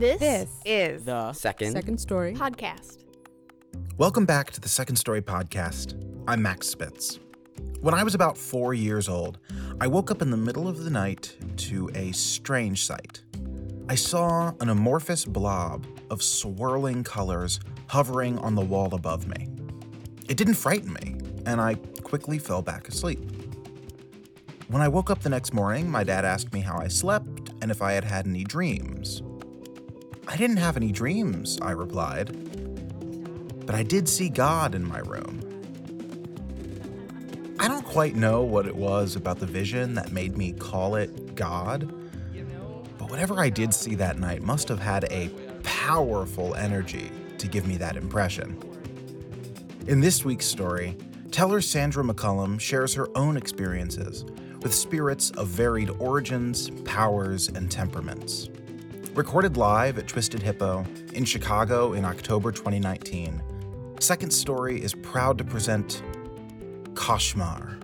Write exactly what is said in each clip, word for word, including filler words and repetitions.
This, this is the Second, Second Story Podcast. Welcome back to the Second Story Podcast. I'm Max Spitz. When I was about four years old, I woke up in the middle of the night to a strange sight. I saw an amorphous blob of swirling colors hovering on the wall above me. It didn't frighten me, and I quickly fell back asleep. When I woke up the next morning, my dad asked me how I slept and if I had had any dreams. I didn't have any dreams, I replied, but I did see God in my room. I don't quite know what it was about the vision that made me call it God, but whatever I did see that night must have had a powerful energy to give me that impression. In this week's story, teller Sandra McCollum shares her own experiences with spirits of varied origins, powers, and temperaments. Recorded live at Twisted Hippo in Chicago in October twenty nineteen, Second Story is proud to present Cauchemar.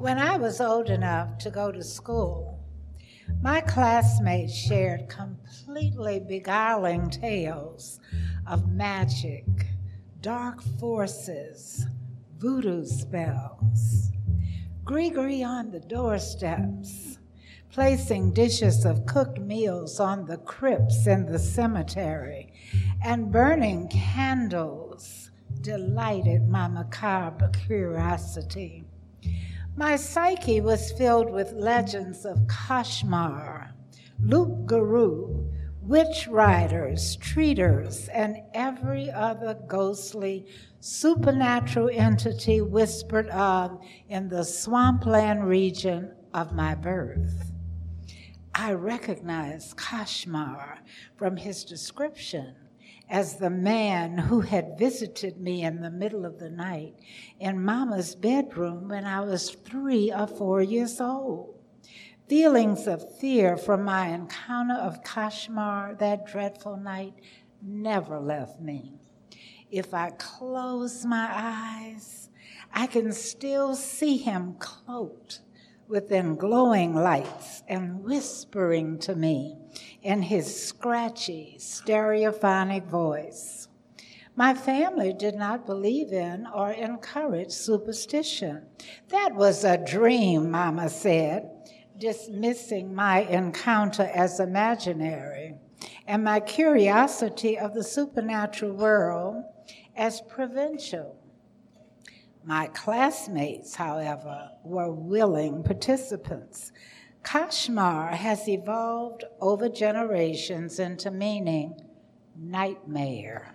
When I was old enough to go to school, my classmates shared completely beguiling tales of magic, dark forces, voodoo spells, gris-gris on the doorsteps, placing dishes of cooked meals on the crypts in the cemetery, and burning candles delighted my macabre curiosity. My psyche was filled with legends of Cauchemar, loup garou, witch riders, treaters, and every other ghostly supernatural entity whispered of in the swampland region of my birth. I recognized Cauchemar from his description as the man who had visited me in the middle of the night in Mama's bedroom when I was three or four years old. Feelings of fear from my encounter of Cauchemar that dreadful night never left me. If I close my eyes, I can still see him cloaked within glowing lights and whispering to me in his scratchy, stereophonic voice. My family did not believe in or encourage superstition. That was a dream, Mama said, dismissing my encounter as imaginary and my curiosity of the supernatural world as provincial. My classmates, however, were willing participants. Cauchemar has evolved over generations into meaning nightmare.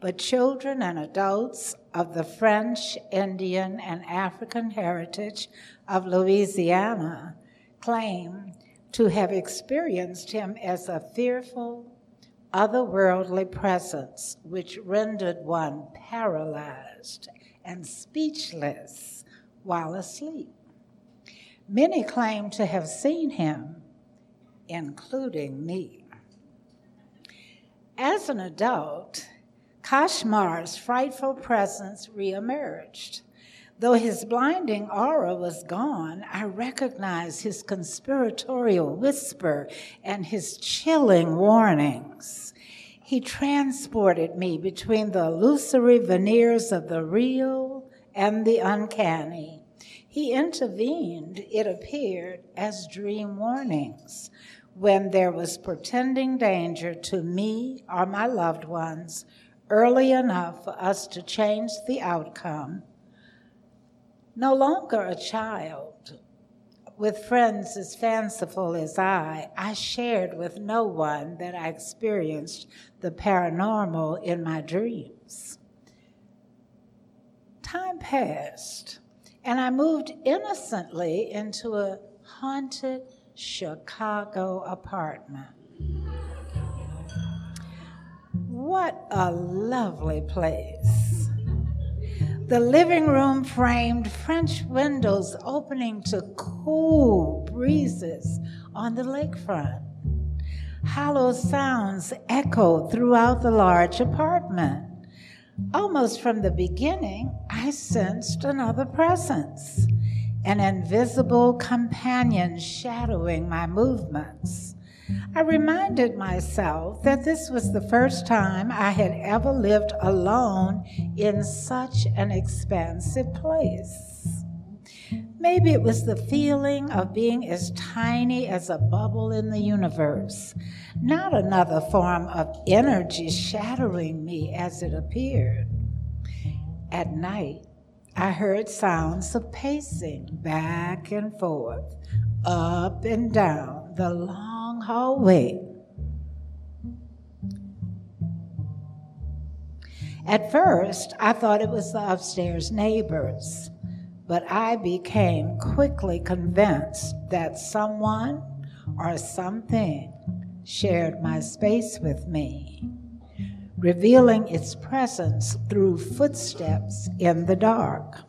But children and adults of the French, Indian, and African heritage of Louisiana claim to have experienced him as a fearful, otherworldly presence which rendered one paralyzed and speechless while asleep. Many claim to have seen him, including me. As an adult, Cauchemar's frightful presence reemerged. Though his blinding aura was gone, I recognized his conspiratorial whisper and his chilling warnings. He transported me between the illusory veneers of the real and the uncanny. He intervened, it appeared, as dream warnings when there was pretending danger to me or my loved ones early enough for us to change the outcome. No longer a child, with friends as fanciful as I, I shared with no one that I experienced the paranormal in my dreams. Time passed, and I moved innocently into a haunted Chicago apartment. What a lovely place. the living room framed French windows opening to cool breezes on the lakefront. Hollow sounds echoed throughout the large apartment. Almost from the beginning, I sensed another presence, an invisible companion shadowing my movements. I reminded myself that this was the first time I had ever lived alone in such an expansive place. Maybe it was the feeling of being as tiny as a bubble in the universe, not another form of energy shadowing me as it appeared. At night, I heard sounds of pacing back and forth, up and down the long hallway. At first, I thought it was the upstairs neighbors. But I became quickly convinced that someone or something shared my space with me, revealing its presence through footsteps in the dark.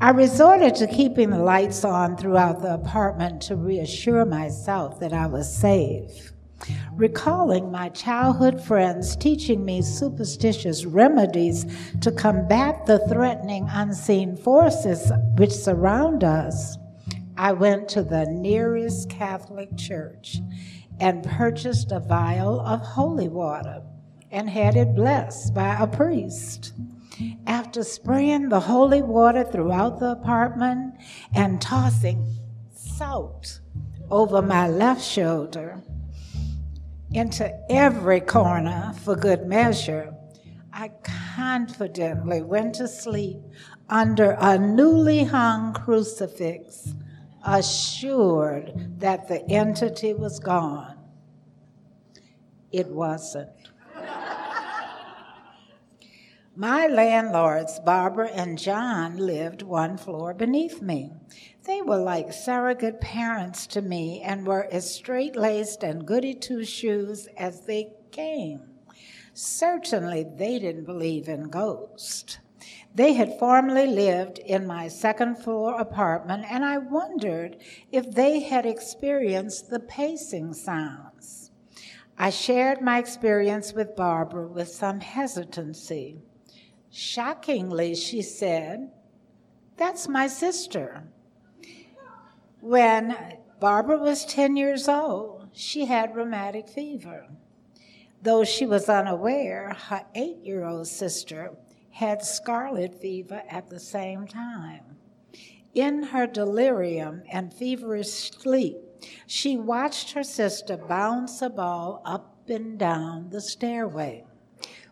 I resorted to keeping the lights on throughout the apartment to reassure myself that I was safe, recalling my childhood friends teaching me superstitious remedies to combat the threatening unseen forces which surround us. I went to the nearest Catholic church and purchased a vial of holy water and had it blessed by a priest. After spraying the holy water throughout the apartment and tossing salt over my left shoulder, into every corner for good measure, I confidently went to sleep under a newly hung crucifix, assured that the entity was gone. It wasn't. My landlords, Barbara and John, lived one floor beneath me. They were like surrogate parents to me and were as straight-laced and goody-two-shoes as they came. Certainly, they didn't believe in ghosts. They had formerly lived in my second-floor apartment, and I wondered if they had experienced the pacing sounds. I shared my experience with Barbara with some hesitancy. Shockingly, she said, "That's my sister." When Barbara was ten years old, she had rheumatic fever. Though she was unaware, her eight-year-old sister had scarlet fever at the same time. In her delirium and feverish sleep, she watched her sister bounce a ball up and down the stairway.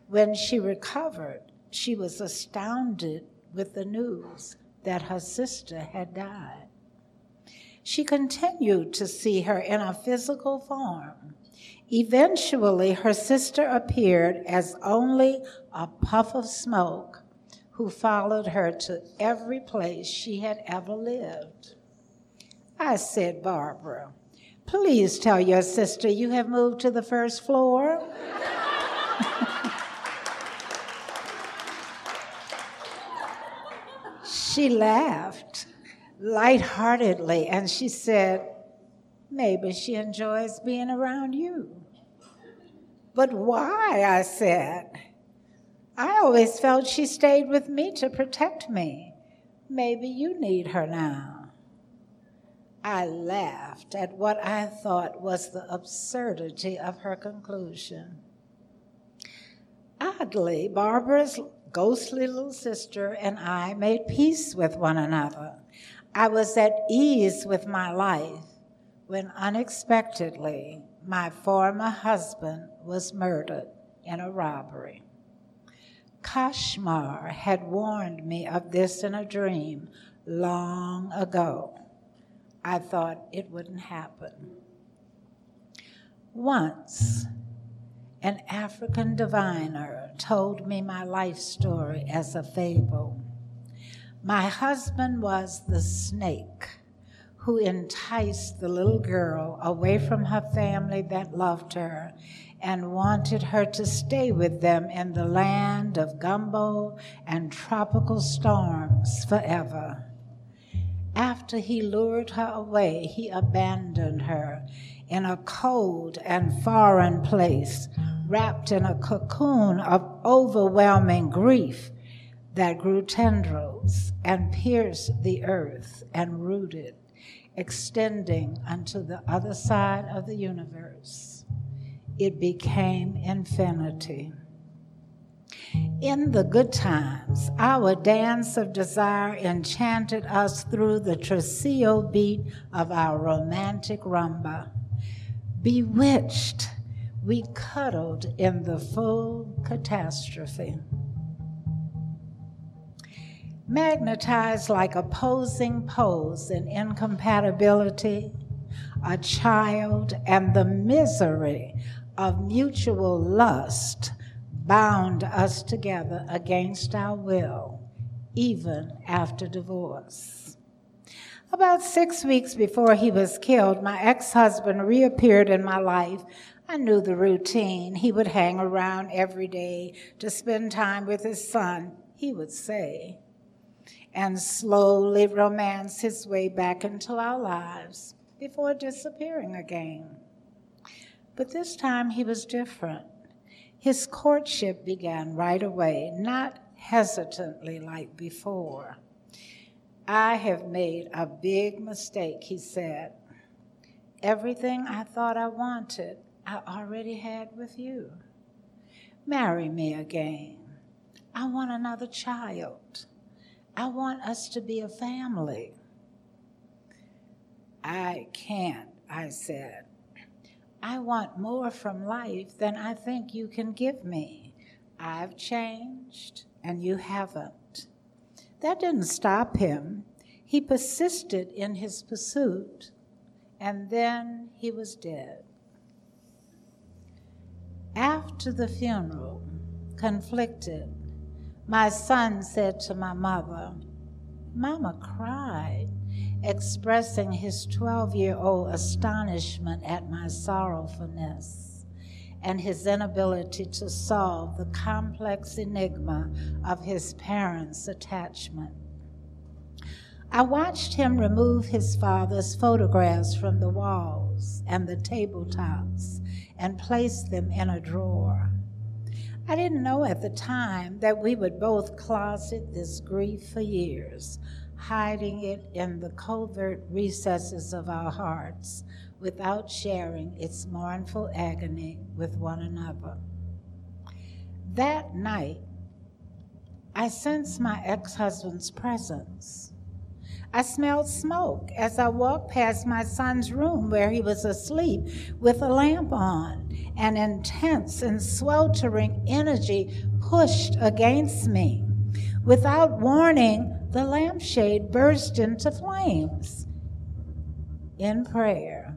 When she recovered, she was astounded with the news that her sister had died. She continued to see her in a physical form. Eventually, her sister appeared as only a puff of smoke who followed her to every place she had ever lived. I said, "Barbara, please tell your sister you have moved to the first floor." She laughed lightheartedly, and she said, "Maybe she enjoys being around you." "But why?" I said. "I always felt she stayed with me to protect me. Maybe you need her now." I laughed at what I thought was the absurdity of her conclusion. Oddly, Barbara's ghostly little sister and I made peace with one another. I was at ease with my life when unexpectedly my former husband was murdered in a robbery. Cauchemar had warned me of this in a dream long ago. I thought it wouldn't happen. Once, an African diviner told me my life story as a fable. My husband was the snake who enticed the little girl away from her family that loved her and wanted her to stay with them in the land of gumbo and tropical storms forever. After he lured her away, he abandoned her in a cold and foreign place, wrapped in a cocoon of overwhelming grief that grew tendrils and pierced the earth and rooted, extending unto the other side of the universe. It became infinity. In the good times, our dance of desire enchanted us through the tresillo beat of our romantic rumba. Bewitched, we cuddled in the full catastrophe. Magnetized like opposing poles in incompatibility, a child and the misery of mutual lust bound us together against our will, even after divorce. About six weeks before he was killed, my ex-husband reappeared in my life. I knew the routine. He would hang around every day to spend time with his son, he would say, and slowly romance his way back into our lives before disappearing again. But this time he was different. His courtship began right away, not hesitantly like before. "I have made a big mistake," he said. "Everything I thought I wanted, I already had with you. Marry me again. I want another child. I want us to be a family." "I can't," I said. "I want more from life than I think you can give me. I've changed, and you haven't." That didn't stop him. He persisted in his pursuit, and then he was dead. After the funeral, conflicted, my son said to my mother, "Mama cried," expressing his twelve-year-old astonishment at my sorrowfulness and his inability to solve the complex enigma of his parents' attachment. I watched him remove his father's photographs from the walls and the tabletops and place them in a drawer. I didn't know at the time that we would both closet this grief for years, hiding it in the covert recesses of our hearts without sharing its mournful agony with one another. That night, I sensed my ex-husband's presence. I smelled smoke as I walked past my son's room where he was asleep with a lamp on. An intense and sweltering energy pushed against me. Without warning, the lampshade burst into flames. In prayer,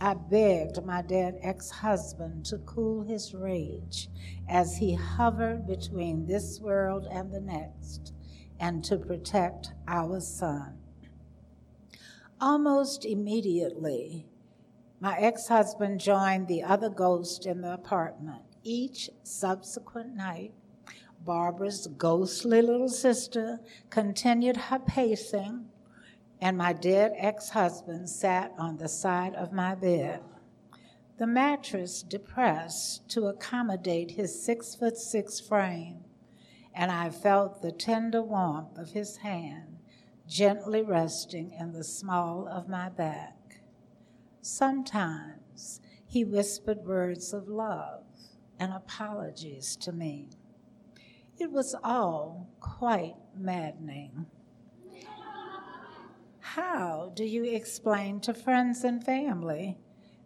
I begged my dead ex-husband to cool his rage as he hovered between this world and the next, and to protect our son. Almost immediately, my ex-husband joined the other ghost in the apartment. Each subsequent night, Barbara's ghostly little sister continued her pacing, and my dead ex-husband sat on the side of my bed, the mattress depressed to accommodate his six-foot-six frame, and I felt the tender warmth of his hand gently resting in the small of my back. Sometimes he whispered words of love and apologies to me. It was all quite maddening. How do you explain to friends and family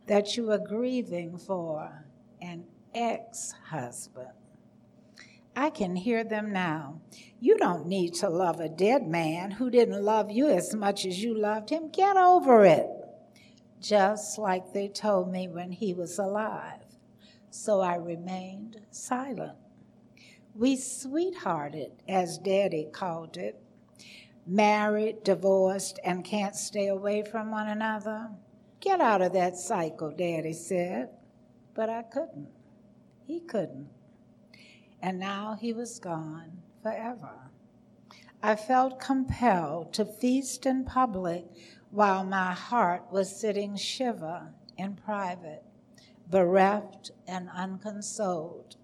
that you are grieving for an ex-husband? I can hear them now. "You don't need to love a dead man who didn't love you as much as you loved him. Get over it." Just like they told me when he was alive. So I remained silent. We sweethearted, as Daddy called it. married, divorced, and can't stay away from one another? Get out of that cycle, Daddy said. But I couldn't. He couldn't. And now he was gone forever. I felt compelled to feast in public while my heart was sitting shiver in private, bereft and unconsoled.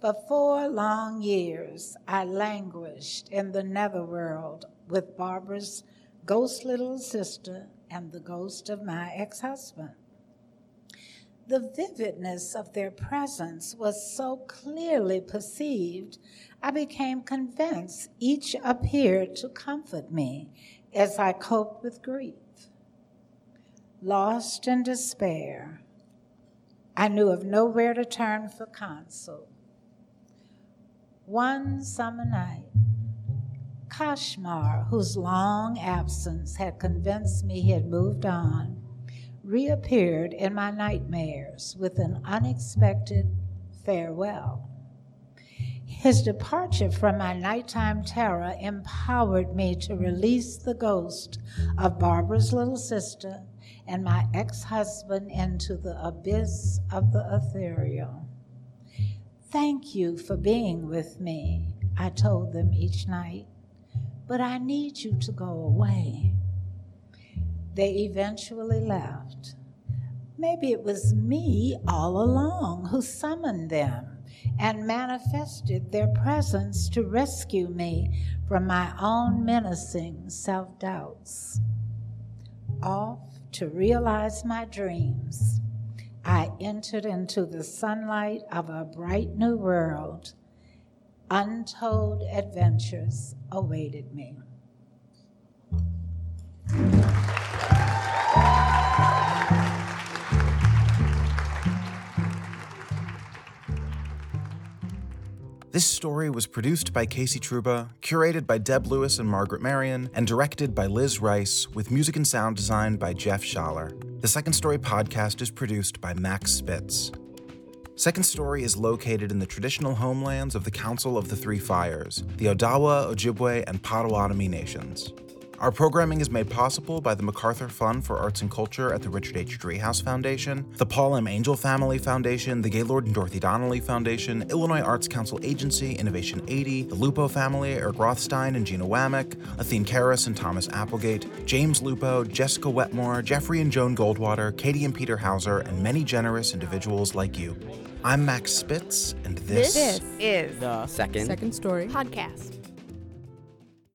For four long years, I languished in the netherworld with Barbara's ghost little sister and the ghost of my ex-husband. The vividness of their presence was so clearly perceived, I became convinced each appeared to comfort me as I coped with grief. Lost in despair, I knew of nowhere to turn for counsel. One summer night, Cauchemar, whose long absence had convinced me he had moved on, reappeared in my nightmares with an unexpected farewell. His departure from my nighttime terror empowered me to release the ghost of Barbara's little sister and my ex-husband into the abyss of the ethereal. Thank you for being with me, I told them each night, but I need you to go away. They eventually left. Maybe it was me all along who summoned them and manifested their presence to rescue me from my own menacing self-doubts. Off to realize my dreams, I entered into the sunlight of a bright new world. Untold adventures awaited me. This story was produced by Casey Truba, curated by Deb Lewis and Margaret Marion, and directed by Liz Rice, with music and sound design by Jeff Schaller. The Second Story podcast is produced by Max Spitz. Second Story is located in the traditional homelands of the Council of the Three Fires, the Odawa, Ojibwe, and Potawatomi nations. Our programming is made possible by the MacArthur Fund for Arts and Culture at the Richard H. Driehaus Foundation, the Paul M. Angel Family Foundation, the Gaylord and Dorothy Donnelly Foundation, Illinois Arts Council Agency, Innovation eighty, the Lupo Family, Eric Rothstein and Gina Wamek, Athene Karras and Thomas Applegate, James Lupo, Jessica Wetmore, Jeffrey and Joan Goldwater, Katie and Peter Hauser, and many generous individuals like you. I'm Max Spitz, and this, this is the Second, Second Story Podcast.